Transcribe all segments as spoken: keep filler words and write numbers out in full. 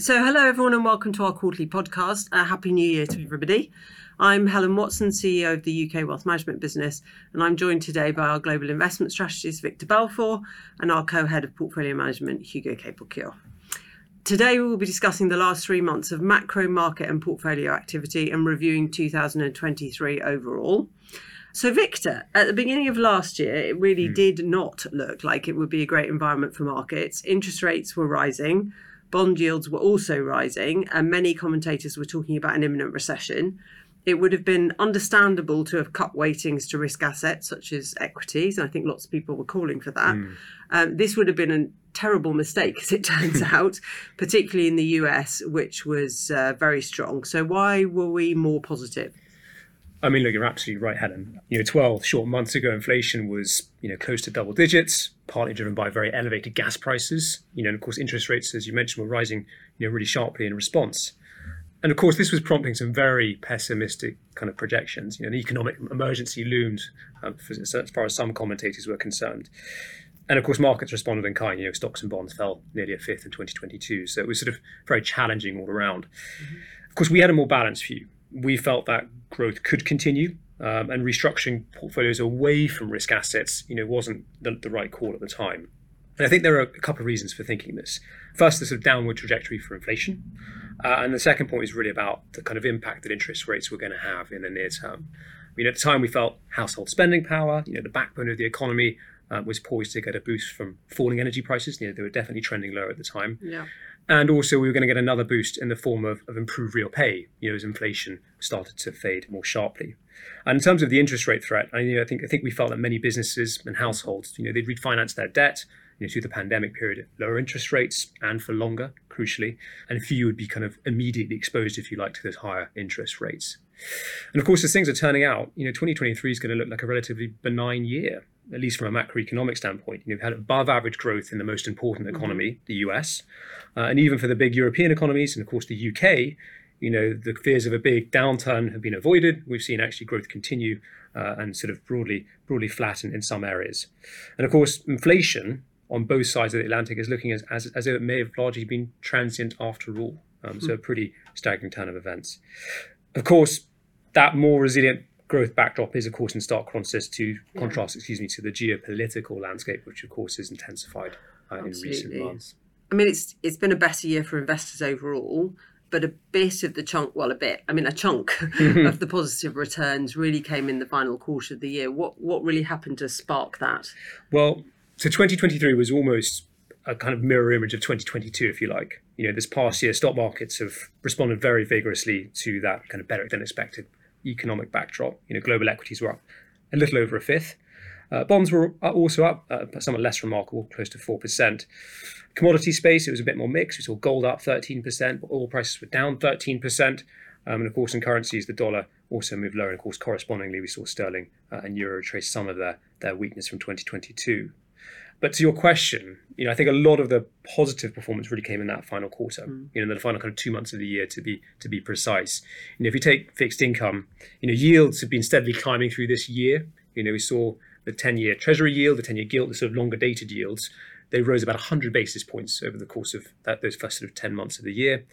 So hello everyone and welcome to our quarterly podcast. A happy new year to everybody. I'm Helen Watson, C E O of the U K Wealth Management business, and I'm joined today by our Global Investment Strategist, Victor Balfour, and our Co-Head of Portfolio Management, Hugo Capel Cure. Today we will be discussing the last three months of macro market and portfolio activity and reviewing two thousand twenty-three overall. So Victor, at the beginning of last year, it really mm. did not look like it would be a great environment for markets. Interest rates were rising. Bond yields were also rising, and many commentators were talking about an imminent recession. It would have been understandable to have cut weightings to risk assets such as equities, and I think lots of people were calling for that. Mm. Um, this would have been a terrible mistake, as it turns out, particularly in the U S, which was uh, very strong. So why were we more positive? I mean, look, you're absolutely right, Helen. You know, twelve short months ago, inflation was, you know, close to double digits, partly driven by very elevated gas prices. You know, and of course, interest rates, as you mentioned, were rising, you know, really sharply in response. And of course, this was prompting some very pessimistic kind of projections. You know, an economic emergency loomed, um, for, as far as some commentators were concerned. And of course, markets responded in kind. You know, stocks and bonds fell nearly a fifth in twenty twenty-two. So it was sort of very challenging all around. Mm-hmm. Of course, we had a more balanced view. We felt that growth could continue um, and restructuring portfolios away from risk assets, you know, wasn't the, the right call at the time. And I think there are a couple of reasons for thinking this. First, the sort of downward trajectory for inflation. Uh, and the second point is really about the kind of impact that interest rates were going to have in the near term. I mean, at the time we felt household spending power, you know, the backbone of the economy uh, was poised to get a boost from falling energy prices. You know, they were definitely trending lower at the time. Yeah. And also, we were going to get another boost in the form of, of improved real pay, you know, as inflation started to fade more sharply. And in terms of the interest rate threat, I, you know, I think I think we felt that many businesses and households, you know, they'd refinance their debt, you know, through the pandemic period at lower interest rates and for longer, crucially. And few would be kind of immediately exposed, if you like, to those higher interest rates. And of course, as things are turning out, you know, twenty twenty-three is going to look like a relatively benign year, at least from a macroeconomic standpoint. You know, we've had above average growth in the most important economy, mm-hmm. the U S, uh, and even for the big European economies and of course the U K, you know, the fears of a big downturn have been avoided. We've seen actually growth continue uh, and sort of broadly, broadly flat in, in some areas. And of course, inflation on both sides of the Atlantic is looking as, as, as though it may have largely been transient after all. Um, mm-hmm. So a pretty staggering turn of events. Of course, that more resilient growth backdrop is, of course, in stark contrast to yeah. contrast, excuse me, to the geopolitical landscape, which of course has intensified uh, in recent months. I mean, it's it's been a better year for investors overall, but a bit of the chunk, well, a bit, I mean, a chunk of the positive returns really came in the final quarter of the year. What what really happened to spark that? Well, so twenty twenty-three was almost a kind of mirror image of twenty twenty-two, if you like. You know, this past year, stock markets have responded very vigorously to that kind of better than expected economic backdrop. You know, global equities were up a little over a fifth. Uh, bonds were also up, uh, somewhat less remarkable, close to four percent. Commodity space, it was a bit more mixed. We saw gold up thirteen percent, but oil prices were down thirteen percent. Um, and of course, in currencies, the dollar also moved lower. And of course, correspondingly, we saw sterling uh, and euro trace some of their, their weakness from twenty twenty-two. But to your question, you know, I think a lot of the positive performance really came in that final quarter, mm. you know, in the final kind of two months of the year, to be to be precise. You know, if you take fixed income, you know, yields have been steadily climbing through this year. You know, we saw the ten-year treasury yield, the ten-year gilt, the sort of longer dated yields, they rose about one hundred basis points over the course of that, those first sort of ten months of the year.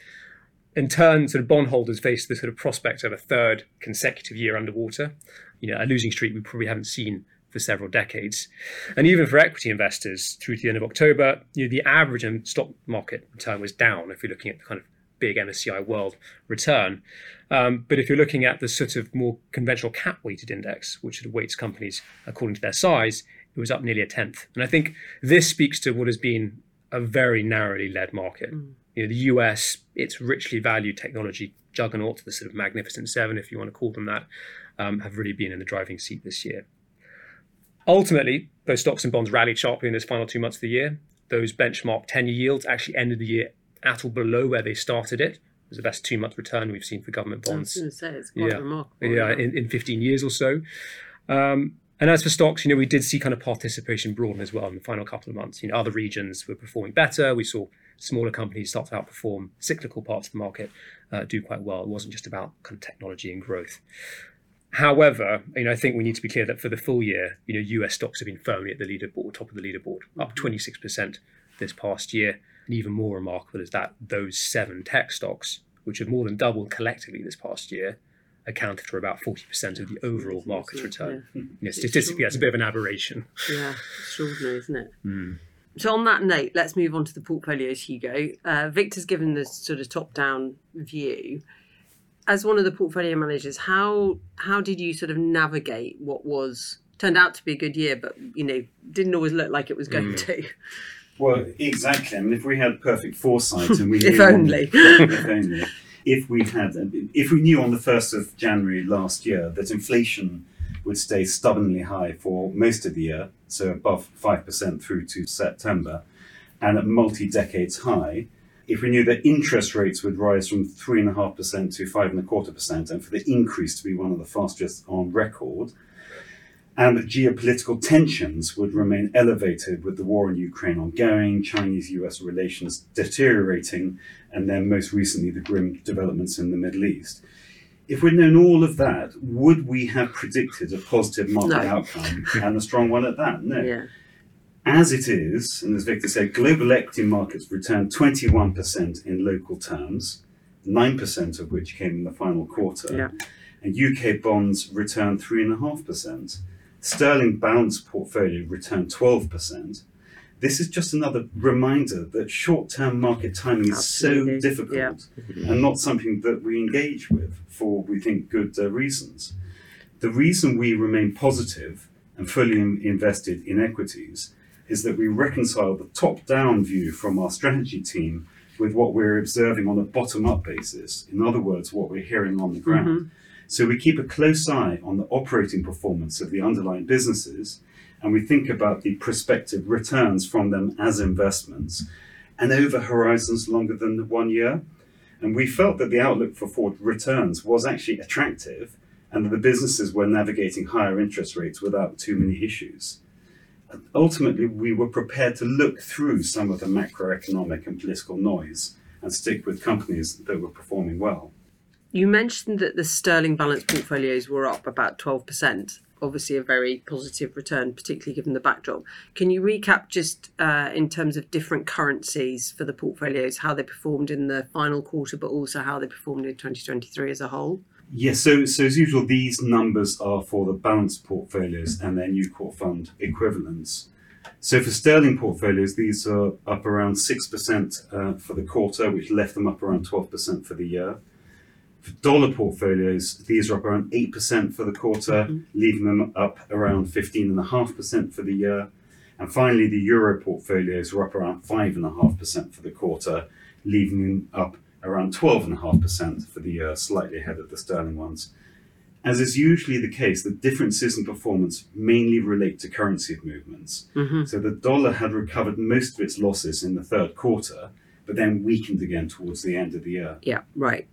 In turn, sort of bondholders faced the sort of prospect of a third consecutive year underwater, you know, a losing streak we probably haven't seen for several decades. And even for equity investors through to the end of October, you know, the average stock market return was down if you're looking at the kind of big M S C I world return. Um, but if you're looking at the sort of more conventional cap weighted index, which sort of weights companies according to their size, it was up nearly a tenth. And I think this speaks to what has been a very narrowly led market. Mm. You know, the U S, its richly valued technology juggernaut, the sort of Magnificent Seven, if you want to call them that, um, have really been in the driving seat this year. Ultimately, those stocks and bonds rallied sharply in those final two months of the year. Those benchmark ten-year yields actually ended the year at or below where they started it. It was the best two-month return we've seen for government bonds. I was going to say, it's quite yeah. remarkable. Yeah, yeah. In, in fifteen years or so. Um, and as for stocks, you know, we did see kind of participation broaden as well in the final couple of months. You know, other regions were performing better. We saw smaller companies start to outperform cyclical parts of the market, uh, do quite well. It wasn't just about kind of technology and growth. However, you know, I think we need to be clear that for the full year, you know, U S stocks have been firmly at the leaderboard, top of the leaderboard, up twenty-six percent this past year. And even more remarkable is that those seven tech stocks, which have more than doubled collectively this past year, accounted for about forty percent of the overall market's return. Yeah. You know, statistically, that's a bit of an aberration. Yeah, extraordinary, isn't it? Mm. So on that note, let's move on to the portfolios, Hugo. Uh, Victor's given this sort of top-down view. As one of the portfolio managers, how how did you sort of navigate what was turned out to be a good year, but, you know, didn't always look like it was going mm. to? Well, exactly. I mean, if we had perfect foresight and we knew if only. On, if only. If we had, if we knew on the first of January last year that inflation would stay stubbornly high for most of the year, so above five percent through to September, and at multi-decades high, if we knew that interest rates would rise from three point five percent to five point two five percent, and for the increase to be one of the fastest on record, and that geopolitical tensions would remain elevated with the war in Ukraine ongoing, Chinese U S relations deteriorating, and then most recently the grim developments in the Middle East. If we'd known all of that, would we have predicted a positive market no. outcome and a strong one at that? No. Yeah. As it is, and as Victor said, global equity markets returned twenty-one percent in local terms, nine percent of which came in the final quarter, yeah. and U K bonds returned three point five percent. Sterling balanced portfolio returned twelve percent. This is just another reminder that short-term market timing is Absolutely. so difficult yeah. and not something that we engage with for, we think, good uh, reasons. The reason we remain positive and fully in- invested in equities is that we reconcile the top-down view from our strategy team with what we're observing on a bottom-up basis. In other words, what we're hearing on the ground. Mm-hmm. So we keep a close eye on the operating performance of the underlying businesses, and we think about the prospective returns from them as investments and over horizons longer than the one year. And we felt that the outlook for forward returns was actually attractive and that the businesses were navigating higher interest rates without too many issues. And ultimately, we were prepared to look through some of the macroeconomic and political noise and stick with companies that were performing well. You mentioned that the sterling balanced portfolios were up about twelve percent, obviously a very positive return, particularly given the backdrop. Can you recap just uh, in terms of different currencies for the portfolios, how they performed in the final quarter, but also how they performed in twenty twenty-three as a whole? Yes, yeah, so, so as usual, these numbers are for the balanced portfolios and their new core fund equivalents. So for sterling portfolios, these are up around six percent uh, for the quarter, which left them up around twelve percent for the year. For dollar portfolios, these are up around eight percent for the quarter, mm-hmm. leaving them up around fifteen point five percent for the year. And finally, the euro portfolios were up around five point five percent for the quarter, leaving them up around twelve point five percent for the year, slightly ahead of the sterling ones. As is usually the case, the differences in performance mainly relate to currency movements. Mm-hmm. So the dollar had recovered most of its losses in the third quarter, but then weakened again towards the end of the year. Yeah, right.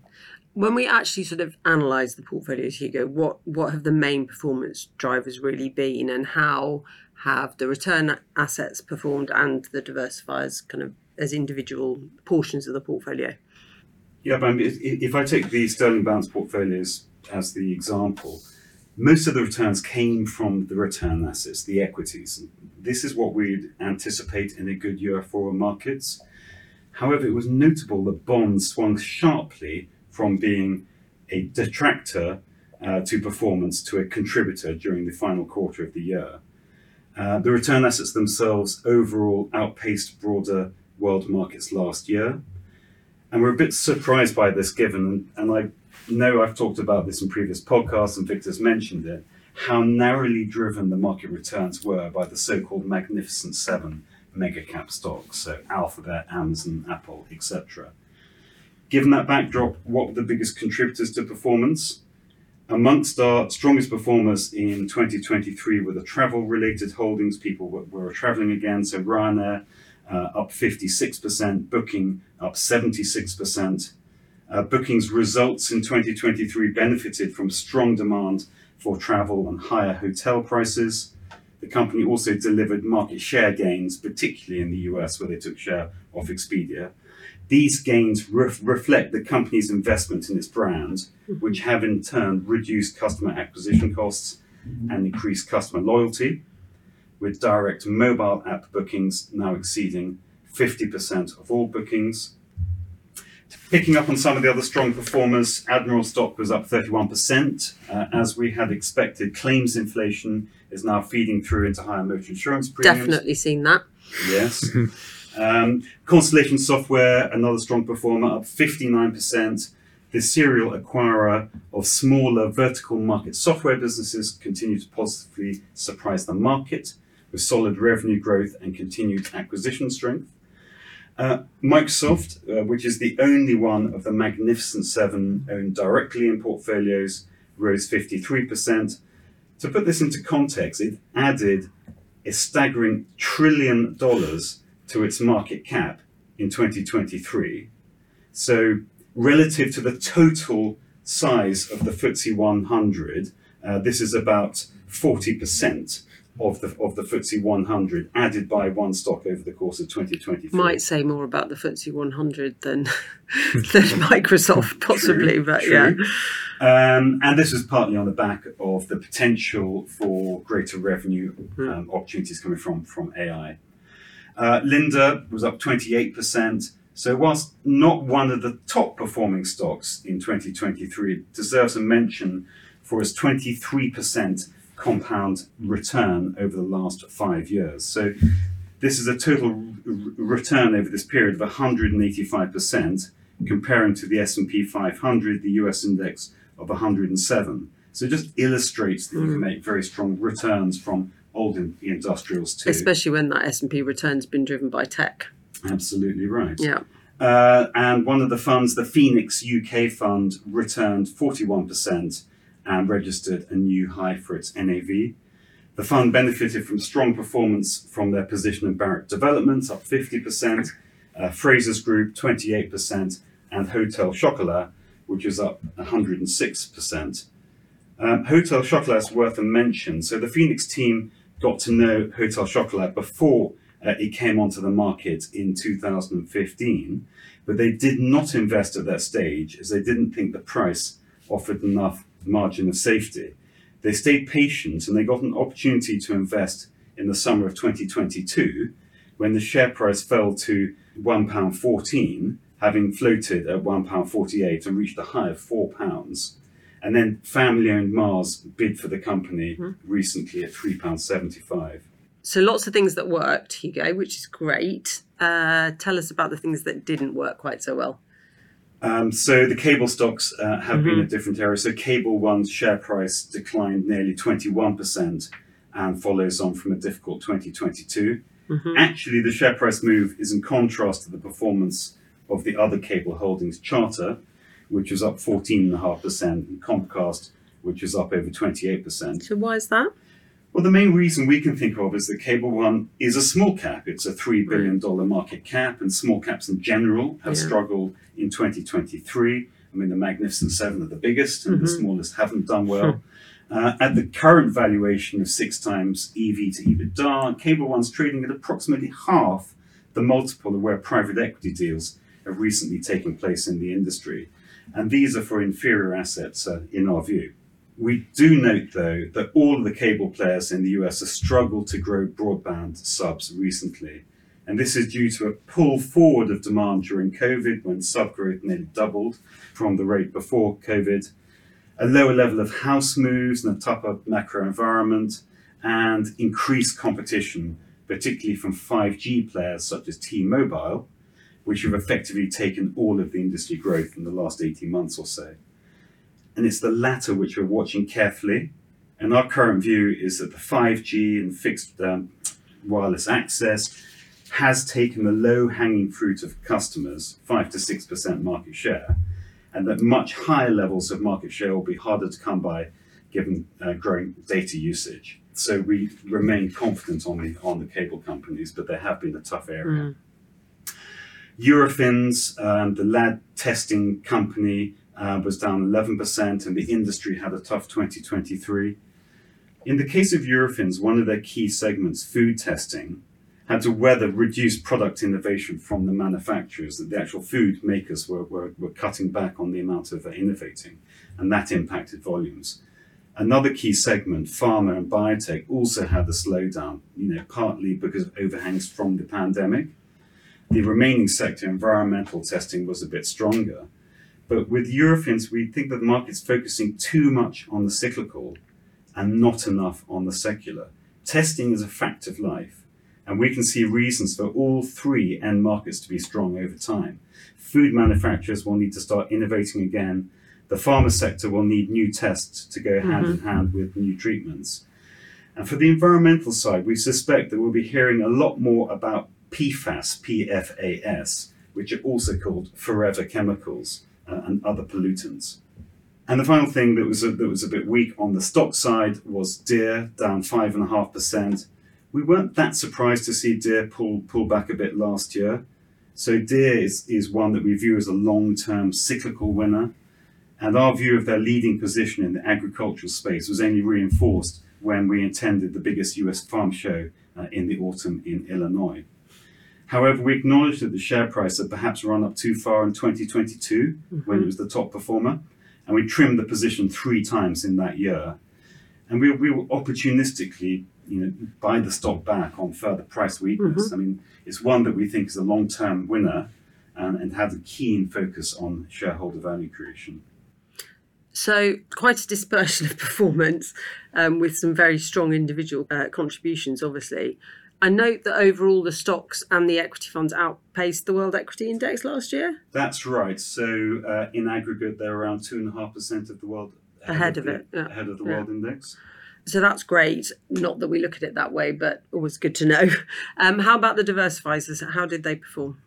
When we actually sort of analyse the portfolios, Hugo, what, what have the main performance drivers really been, and how have the return assets performed and the diversifiers kind of as individual portions of the portfolio? Yeah, but if I take the sterling balanced portfolios as the example, most of the returns came from the return assets, the equities. This is what we'd anticipate in a good year for our markets. However, it was notable that bonds swung sharply from being a detractor uh, to performance to a contributor during the final quarter of the year. Uh, the return assets themselves overall outpaced broader world markets last year. And we're a bit surprised by this given, and I know I've talked about this in previous podcasts and Victor's mentioned it, how narrowly driven the market returns were by the so-called Magnificent Seven mega cap stocks, so Alphabet, Amazon, Apple, et cetera. Given that backdrop, what were the biggest contributors to performance? Amongst our strongest performers in twenty twenty-three were the travel-related holdings. People were, were traveling again, so Ryanair uh, up fifty-six percent, Booking up seventy-six percent. Uh, Booking's results in twenty twenty-three benefited from strong demand for travel and higher hotel prices. The company also delivered market share gains, particularly in the U S, where they took share off Expedia. These gains re- reflect the company's investment in its brand, which have in turn reduced customer acquisition costs and increased customer loyalty, with direct mobile app bookings now exceeding fifty percent of all bookings. Picking up on some of the other strong performers, Admiral stock was up thirty-one percent. Uh, as we had expected, claims inflation is now feeding through into higher motor insurance premiums. Definitely seen that. Yes. um, Constellation Software, another strong performer, up fifty-nine percent. The serial acquirer of smaller vertical market software businesses continue to positively surprise the market with solid revenue growth and continued acquisition strength. Uh, Microsoft, uh, which is the only one of the Magnificent Seven owned directly in portfolios, rose fifty-three percent. To put this into context, it added a staggering trillion dollars to its market cap in twenty twenty-three. So relative to the total size of the F T S E one hundred, uh, this is about forty percent. of the of the F T S E one hundred added by one stock over the course of twenty twenty-three. Might say more about the F T S E one hundred than, than Microsoft possibly, true, but true. yeah. Um, and this was partly on the back of the potential for greater revenue um, opportunities coming from, from A I. Uh, Lynda was up twenty-eight percent. So whilst not one of the top performing stocks in twenty twenty-three, it deserves a mention for its twenty-three percent compound return over the last five years. So this is a total r- return over this period of one hundred eighty-five percent, comparing to the S and P five hundred, the U S index, of one hundred seven. So it just illustrates that mm. you can make very strong returns from old in- industrials too. Especially when that S and P return's been driven by tech. Absolutely right. Yeah. Uh, and one of the funds, the Phoenix U K fund, returned forty-one percent and registered a new high for its N A V. The fund benefited from strong performance from their position in Barratt Developments, up fifty percent, uh, Fraser's Group, twenty-eight percent, and Hotel Chocolat, which is up one hundred six percent. Um, Hotel Chocolat is worth a mention. So the Phoenix team got to know Hotel Chocolat before uh, it came onto the market in two thousand fifteen, but they did not invest at that stage as they didn't think the price offered enough margin of safety. They stayed patient and they got an opportunity to invest in the summer of twenty twenty-two when the share price fell to one pound fourteen, having floated at one pound forty-eight and reached a high of four pounds. And then family-owned Mars bid for the company mm-hmm. recently at three pounds seventy-five. So lots of things that worked, Hugo, which is great. Uh, tell us about the things that didn't work quite so well. Um, so the cable stocks uh, have mm-hmm. been a different area. So Cable One's share price declined nearly twenty-one percent and follows on from a difficult twenty twenty-two. Mm-hmm. Actually, the share price move is in contrast to the performance of the other cable holdings, Charter, which was up fourteen point five percent, and Comcast, which is up over twenty-eight percent. So why is that? Well, the main reason we can think of is that Cable One is a small cap. It's a three billion dollars market cap, and small caps in general have yeah. struggled in twenty twenty-three. I mean, the Magnificent Seven are the biggest, and mm-hmm. the smallest haven't done well. Uh, at the current valuation of six times E V to EBITDA, Cable One's trading at approximately half the multiple of where private equity deals have recently taken place in the industry. And these are for inferior assets, uh, in our view. We do note, though, that all of the cable players in the U S have struggled to grow broadband subs recently. And this is due to a pull forward of demand during COVID, when sub growth nearly doubled from the rate before COVID, a lower level of house moves and a tougher macro environment, and increased competition, particularly from five G players such as T-Mobile, which have effectively taken all of the industry growth in the last eighteen months or so. And it's the latter which we're watching carefully. And our current view is that the five G and fixed um, wireless access has taken the low-hanging fruit of customers, five to six percent market share, and that much higher levels of market share will be harder to come by given uh, growing data usage. So we remain confident on the, on the cable companies, but they have been a tough area. Mm. Eurofins, um, the lab testing company, Uh, was down eleven percent, and the industry had a tough twenty twenty-three. In the case of Eurofins, one of their key segments, food testing, had to weather reduced product innovation from the manufacturers. That the actual food makers were, were, were cutting back on the amount of uh, innovating, and that impacted volumes. Another key segment, pharma and biotech, also had a slowdown, you know, partly because of overhangs from the pandemic. The remaining sector, environmental testing, was a bit stronger. But with Eurofins, we think that the market's focusing too much on the cyclical and not enough on the secular. Testing is a fact of life, and we can see reasons for all three end markets to be strong over time. Food manufacturers will need to start innovating again. The pharma sector will need new tests to go hand mm-hmm. in hand with new treatments. And for the environmental side, we suspect that we'll be hearing a lot more about P FAS, P F A S, which are also called forever chemicals uh, and other pollutants. And the final thing that was a, that was a bit weak on the stock side was Deere, down five and a half percent. We weren't that surprised to see Deere pull pull back a bit last year. So Deere is, is one that we view as a long-term cyclical winner. And our view of their leading position in the agricultural space was only reinforced when we attended the biggest U S farm show uh, in the autumn in Illinois. However, we acknowledge that the share price had perhaps run up too far in twenty twenty-two, mm-hmm. when it was the top performer, and we trimmed the position three times in that year. And we, we will opportunistically, you know, buy the stock back on further price weakness. Mm-hmm. I mean, it's one that we think is a long-term winner and, and has a keen focus on shareholder value creation. So quite a dispersion of performance um, with some very strong individual uh, contributions, obviously. I note that overall the stocks and the equity funds outpaced the World Equity Index last year. That's right. So uh, in aggregate, they're around two point five percent of the world ahead, ahead of it, the, yeah. ahead of the yeah. World Index. So that's great. Not that we look at it that way, but always good to know. Um, how about the diversifiers? How did they perform?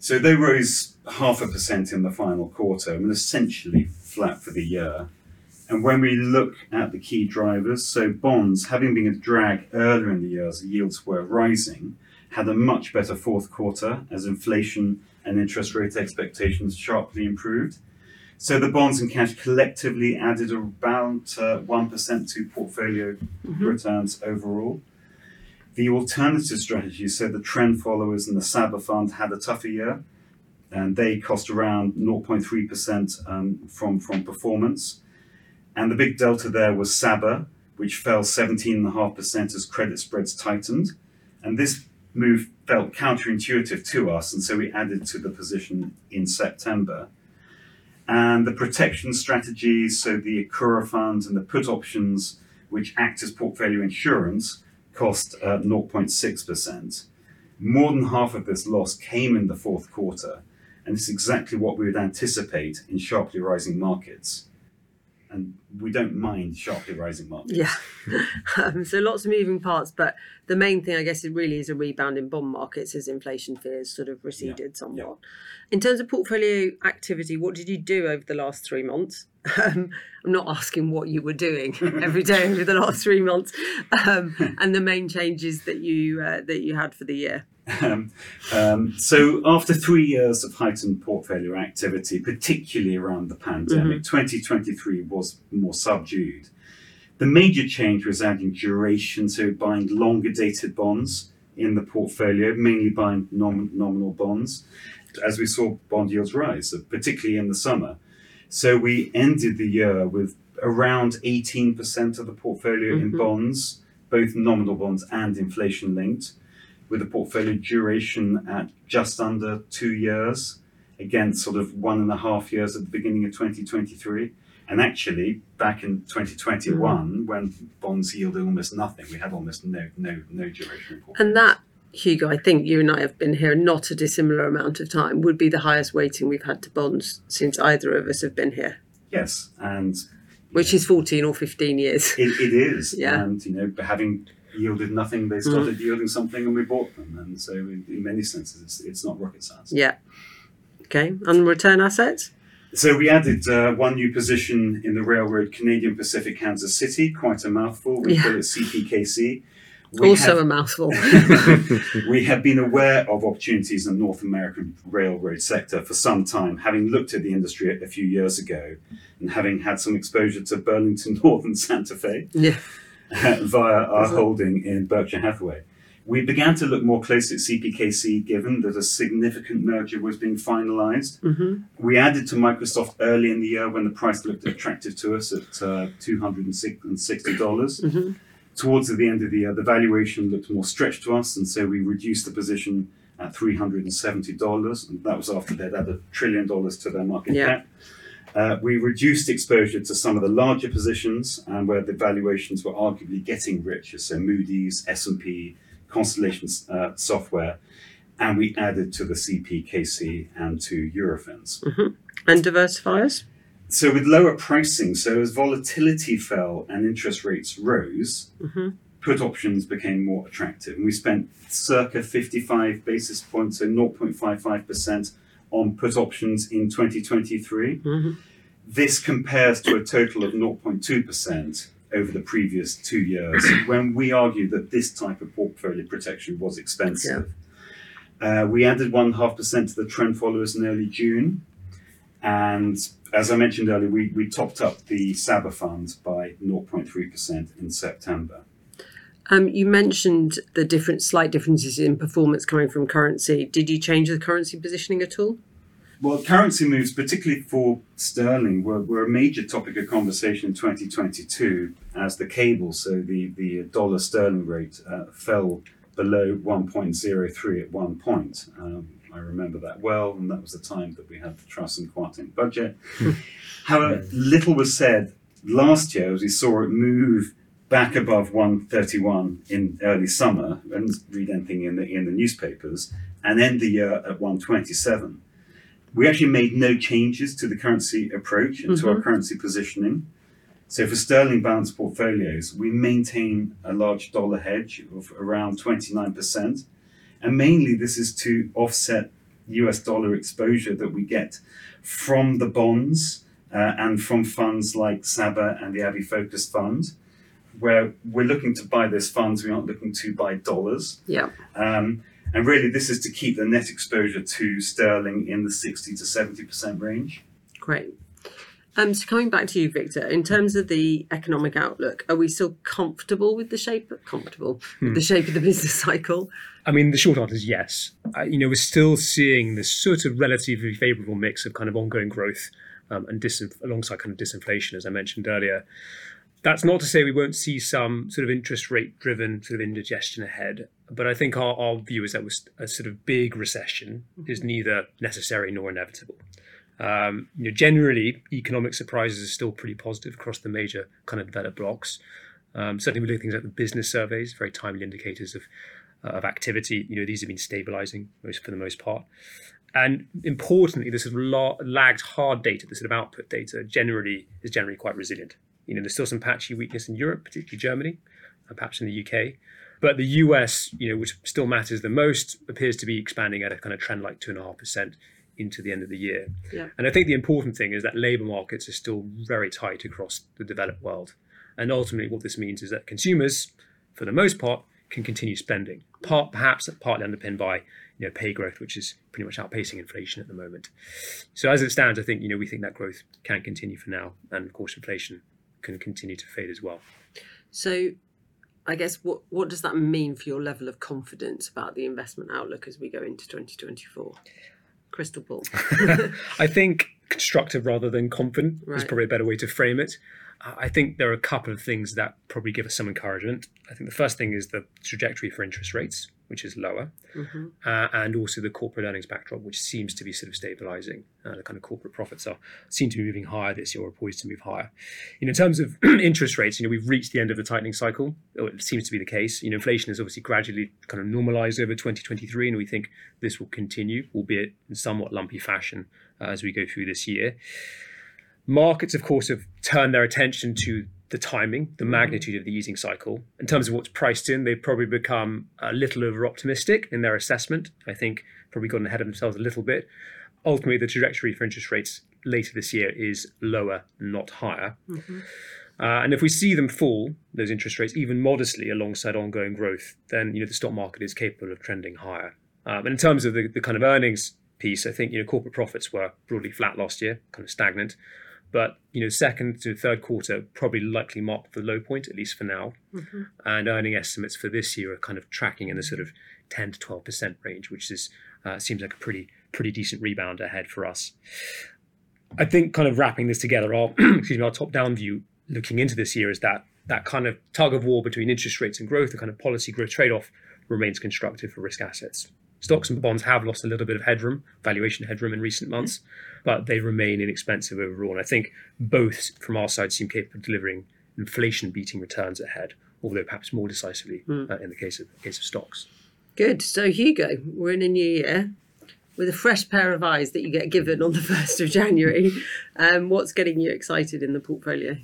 So they rose half a percent in the final quarter, I mean, essentially flat for the year. And when we look at the key drivers, so bonds, having been a drag earlier in the year as the yields were rising, had a much better fourth quarter as inflation and interest rate expectations sharply improved. So the bonds and cash collectively added about uh, one percent to portfolio mm-hmm. returns overall. The alternative strategies, so the trend followers and the Saba fund, had a tougher year, and they cost around zero point three percent um, from, from performance. And the big delta there was Saba, which fell seventeen point five percent as credit spreads tightened. And this move felt counterintuitive to us, and so we added to the position in September. And the protection strategies, so the Akura fund and the put options, which act as portfolio insurance, cost uh, zero point six percent. More than half of this loss came in the fourth quarter, and it's exactly what we would anticipate in sharply rising markets. And we don't mind sharply rising markets. Yeah, um, so lots of moving parts, but the main thing, I guess, it really is a rebound in bond markets as inflation fears sort of receded yeah. somewhat. Yeah. In terms of portfolio activity, what did you do over the last three months? Um, I'm not asking what you were doing every day over the last three months, um, and the main changes that you uh, that you had for the year. Um, um, so after three years of heightened portfolio activity, particularly around the pandemic, mm-hmm. twenty twenty-three was more subdued. The major change was adding duration, so buying longer dated bonds in the portfolio, mainly buying nom- nominal bonds, as we saw bond yields rise, particularly in the summer. So we ended the year with around eighteen percent of the portfolio mm-hmm. in bonds, both nominal bonds and inflation linked, with a portfolio duration at just under two years, again, sort of one and a half years at the beginning of twenty twenty-three. And actually, back in twenty twenty-one, mm-hmm. when bonds yielded almost nothing, we had almost no no no duration in portfolios. And that, Hugo, I think you and I have been here not a dissimilar amount of time, would be the highest weighting we've had to bonds since either of us have been here. Yes, and... Which know, is fourteen or fifteen years. It, it is, yeah. And, you know, having yielded nothing, they started mm. yielding something and we bought them. And so in, in many senses, it's, it's not rocket science. Yeah. Okay, and return assets? So we added uh, one new position in the railroad, Canadian Pacific Kansas City, quite a mouthful. We yeah. call it C P K C. We also have, a mouthful. We have been aware of opportunities in the North American railroad sector for some time, having looked at the industry a few years ago and having had some exposure to Burlington Northern Santa Fe yeah. uh, via our Isn't holding in Berkshire Hathaway. We began to look more closely at C P K C, given that a significant merger was being finalised. Mm-hmm. We added to Microsoft early in the year when the price looked attractive to us at uh, two hundred sixty dollars. Mm-hmm. Towards the end of the year, the valuation looked more stretched to us, and so we reduced the position at three hundred seventy dollars, and that was after they'd added a trillion dollars to their market yeah. cap. Uh, we reduced exposure to some of the larger positions and where the valuations were arguably getting richer, so Moody's, S and P, Constellation uh, Software, and we added to the C P K C and to Eurofins. Mm-hmm. And diversifiers? So with lower pricing, so as volatility fell and interest rates rose, mm-hmm. put options became more attractive. And we spent circa fifty-five basis points, so zero point five five percent on put options in twenty twenty-three. Mm-hmm. This compares to a total of zero point two percent over the previous two years, when we argued that this type of portfolio protection was expensive. Yeah. Uh, we added one point five percent to the trend followers in early June. And as I mentioned earlier, we, we topped up the Saba fund by zero point three percent in September. Um, you mentioned the different slight differences in performance coming from currency. Did you change the currency positioning at all? Well, currency moves, particularly for sterling, were, were a major topic of conversation in twenty twenty-two as the cable, so the, the dollar sterling rate, uh, fell below one point zero three at one point. Um, I remember that well, and that was the time that we had the Truss and Kwarteng budget. However, little was said last year as we saw it move back above one thirty-one in early summer, and read anything in the, in the newspapers, and end the year at one twenty-seven. We actually made no changes to the currency approach and mm-hmm. to our currency positioning. So for sterling balanced portfolios, we maintain a large dollar hedge of around twenty-nine percent. And mainly this is to offset U S dollar exposure that we get from the bonds uh, and from funds like Saba and the Abbey Focus Fund, where we're looking to buy those funds, we aren't looking to buy dollars. Yeah. Um, and really this is to keep the net exposure to sterling in the sixty to seventy percent range. Great. Um, so coming back to you, Victor, in terms of the economic outlook, are we still comfortable with the shape of, comfortable hmm. with the shape of the business cycle? I mean, the short answer is yes. Uh, you know, we're still seeing this sort of relatively favourable mix of kind of ongoing growth um, and disinf- alongside kind of disinflation, as I mentioned earlier. That's not to say we won't see some sort of interest rate-driven sort of indigestion ahead, but I think our, our view is that a sort of big recession mm-hmm. is neither necessary nor inevitable. Um, you know, generally, economic surprises are still pretty positive across the major kind of developed blocks. Um, certainly, we look at things like the business surveys, very timely indicators of uh, of activity. You know, these have been stabilising most, for the most part. And importantly, the sort of la- lagged hard data, the sort of output data, generally is generally quite resilient. You know, there's still some patchy weakness in Europe, particularly Germany, and perhaps in the U K. But the U S, you know, which still matters the most, appears to be expanding at a kind of trend like two and a half percent into the end of the year. Yeah. And I think the important thing is that labour markets are still very tight across the developed world. And ultimately what this means is that consumers, for the most part, can continue spending, part, perhaps partly underpinned by you know, pay growth, which is pretty much outpacing inflation at the moment. So as it stands, I think you know we think that growth can continue for now. And of course, inflation can continue to fade as well. So I guess what, what does that mean for your level of confidence about the investment outlook as we go into twenty twenty-four? Crystal ball. I think constructive rather than confident right. is probably a better way to frame it. Uh, I think there are a couple of things that probably give us some encouragement. I think the first thing is the trajectory for interest rates, which is lower, mm-hmm. uh, and also the corporate earnings backdrop, which seems to be sort of stabilising. Uh, the kind of corporate profits are seem to be moving higher this year or poised to move higher. You know, in terms of interest rates, you know, we've reached the end of the tightening cycle. Or it seems to be the case. You know, inflation has obviously gradually kind of normalised over twenty twenty-three, and we think this will continue, albeit in somewhat lumpy fashion uh, as we go through this year. Markets, of course, have turned their attention to the timing, the magnitude of the easing cycle. In terms of what's priced in, they've probably become a little over-optimistic in their assessment. I think probably gotten ahead of themselves a little bit. Ultimately, the trajectory for interest rates later this year is lower, not higher. Mm-hmm. Uh, and if we see them fall, those interest rates, even modestly alongside ongoing growth, then you know the stock market is capable of trending higher. Um, and in terms of the, the kind of earnings piece, I think you know corporate profits were broadly flat last year, kind of stagnant. But, you know, second to third quarter probably likely marked the low point, at least for now. Mm-hmm. And earning estimates for this year are kind of tracking in the sort of ten to twelve percent range, which is uh, seems like a pretty pretty decent rebound ahead for us. I think kind of wrapping this together, our, excuse me, our top-down view looking into this year is that that kind of tug of war between interest rates and growth, the kind of policy growth trade-off remains constructive for risk assets. Stocks and bonds have lost a little bit of headroom, valuation headroom in recent months, but they remain inexpensive overall. And I think both from our side seem capable of delivering inflation-beating returns ahead, although perhaps more decisively mm. uh, in the case of case of stocks. Good. So, Hugo, we're in a new year with a fresh pair of eyes that you get given on the first of January. Um, what's getting you excited in the portfolio?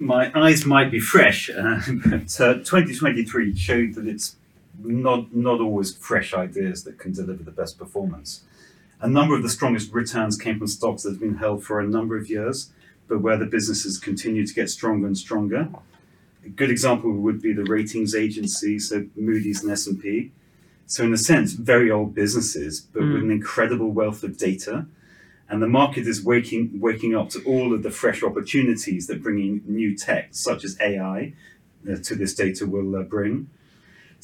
My eyes might be fresh, uh, but uh, twenty twenty-three showed that it's Not not always fresh ideas that can deliver the best performance. A number of the strongest returns came from stocks that have been held for a number of years, but where the businesses continue to get stronger and stronger. A good example would be the ratings agencies, so Moody's and S and P. So in a sense, very old businesses, but mm. with an incredible wealth of data. And the market is waking waking up to all of the fresh opportunities that bringing new tech, such as A I, uh, to this data will uh, bring.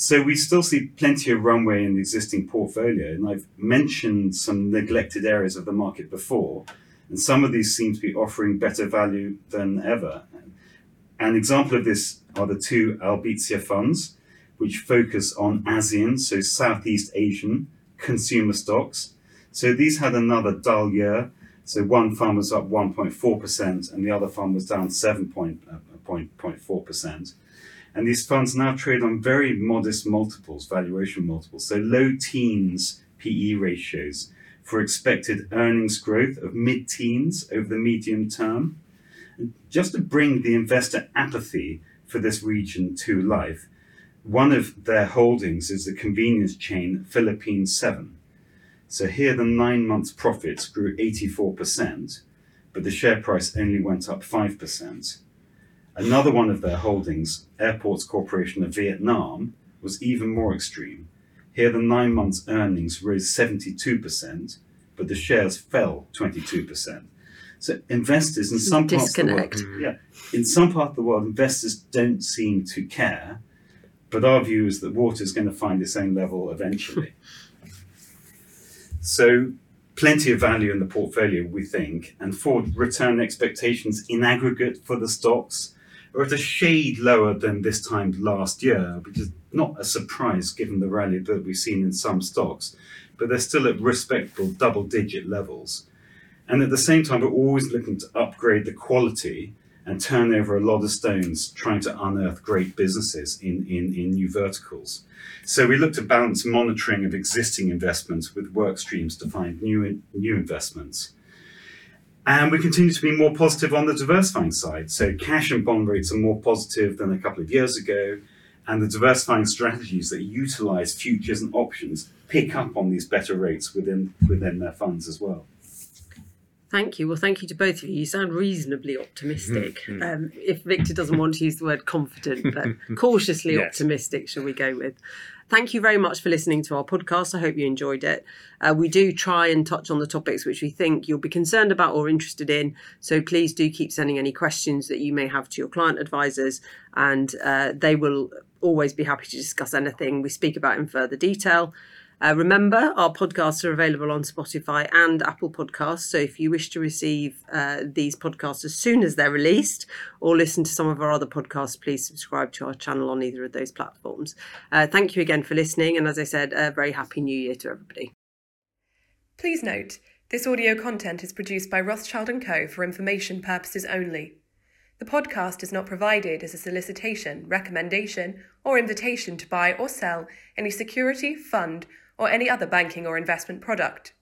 So we still see plenty of runway in the existing portfolio, and I've mentioned some neglected areas of the market before, and some of these seem to be offering better value than ever. An example of this are the two Albizia funds, which focus on ASEAN, so Southeast Asian, consumer stocks. So these had another dull year. So one fund was up one point four percent and the other fund was down seven point four percent. And these funds now trade on very modest multiples, valuation multiples, so low teens P E ratios for expected earnings growth of mid-teens over the medium term. And just to bring the investor apathy for this region to life, one of their holdings is the convenience chain Philippine Seven. So here the nine months profits grew eighty-four percent, but the share price only went up five percent. Another one of their holdings, Airports Corporation of Vietnam, was even more extreme. Here, the nine months earnings rose seventy-two percent, but the shares fell twenty-two percent. So investors in some Disconnect. parts of the world, yeah, in some part of the world, investors don't seem to care, but our view is that water is going to find its own level eventually. So plenty of value in the portfolio, we think, and forward return expectations in aggregate for the stocks are at a shade lower than this time last year, which is not a surprise given the rally that we've seen in some stocks, but they're still at respectable double-digit levels. And at the same time, we're always looking to upgrade the quality and turn over a lot of stones, trying to unearth great businesses in, in, in new verticals. So we look to balance monitoring of existing investments with work streams to find new, new investments. And we continue to be more positive on the diversifying side. So cash and bond rates are more positive than a couple of years ago. And the diversifying strategies that utilize futures and options pick up on these better rates within, within their funds as well. Thank you. Well, thank you to both of you. You sound reasonably optimistic. Mm-hmm. Um, if Victor doesn't want to use the word confident, but cautiously yes. optimistic, shall we go with? Thank you very much for listening to our podcast. I hope you enjoyed it. Uh, we do try and touch on the topics which we think you'll be concerned about or interested in. So please do keep sending any questions that you may have to your client advisors, and uh, they will always be happy to discuss anything we speak about in further detail. Uh, remember, our podcasts are available on Spotify and Apple Podcasts, so if you wish to receive uh, these podcasts as soon as they're released or listen to some of our other podcasts, please subscribe to our channel on either of those platforms. Uh, thank you again for listening, and as I said, a very happy new year to everybody. Please note, this audio content is produced by Rothschild and Co for information purposes only. The podcast is not provided as a solicitation, recommendation, or invitation to buy or sell any security, fund, or any other banking or investment product.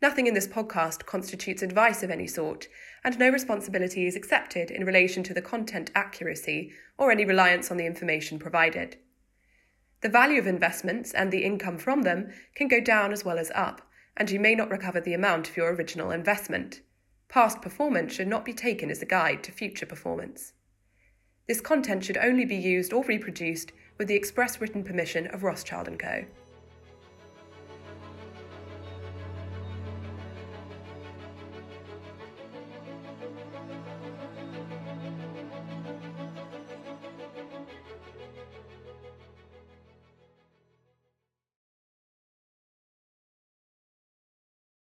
Nothing in this podcast constitutes advice of any sort, and no responsibility is accepted in relation to the content accuracy or any reliance on the information provided. The value of investments and the income from them can go down as well as up, and you may not recover the amount of your original investment. Past performance should not be taken as a guide to future performance. This content should only be used or reproduced with the express written permission of Rothschild and Co.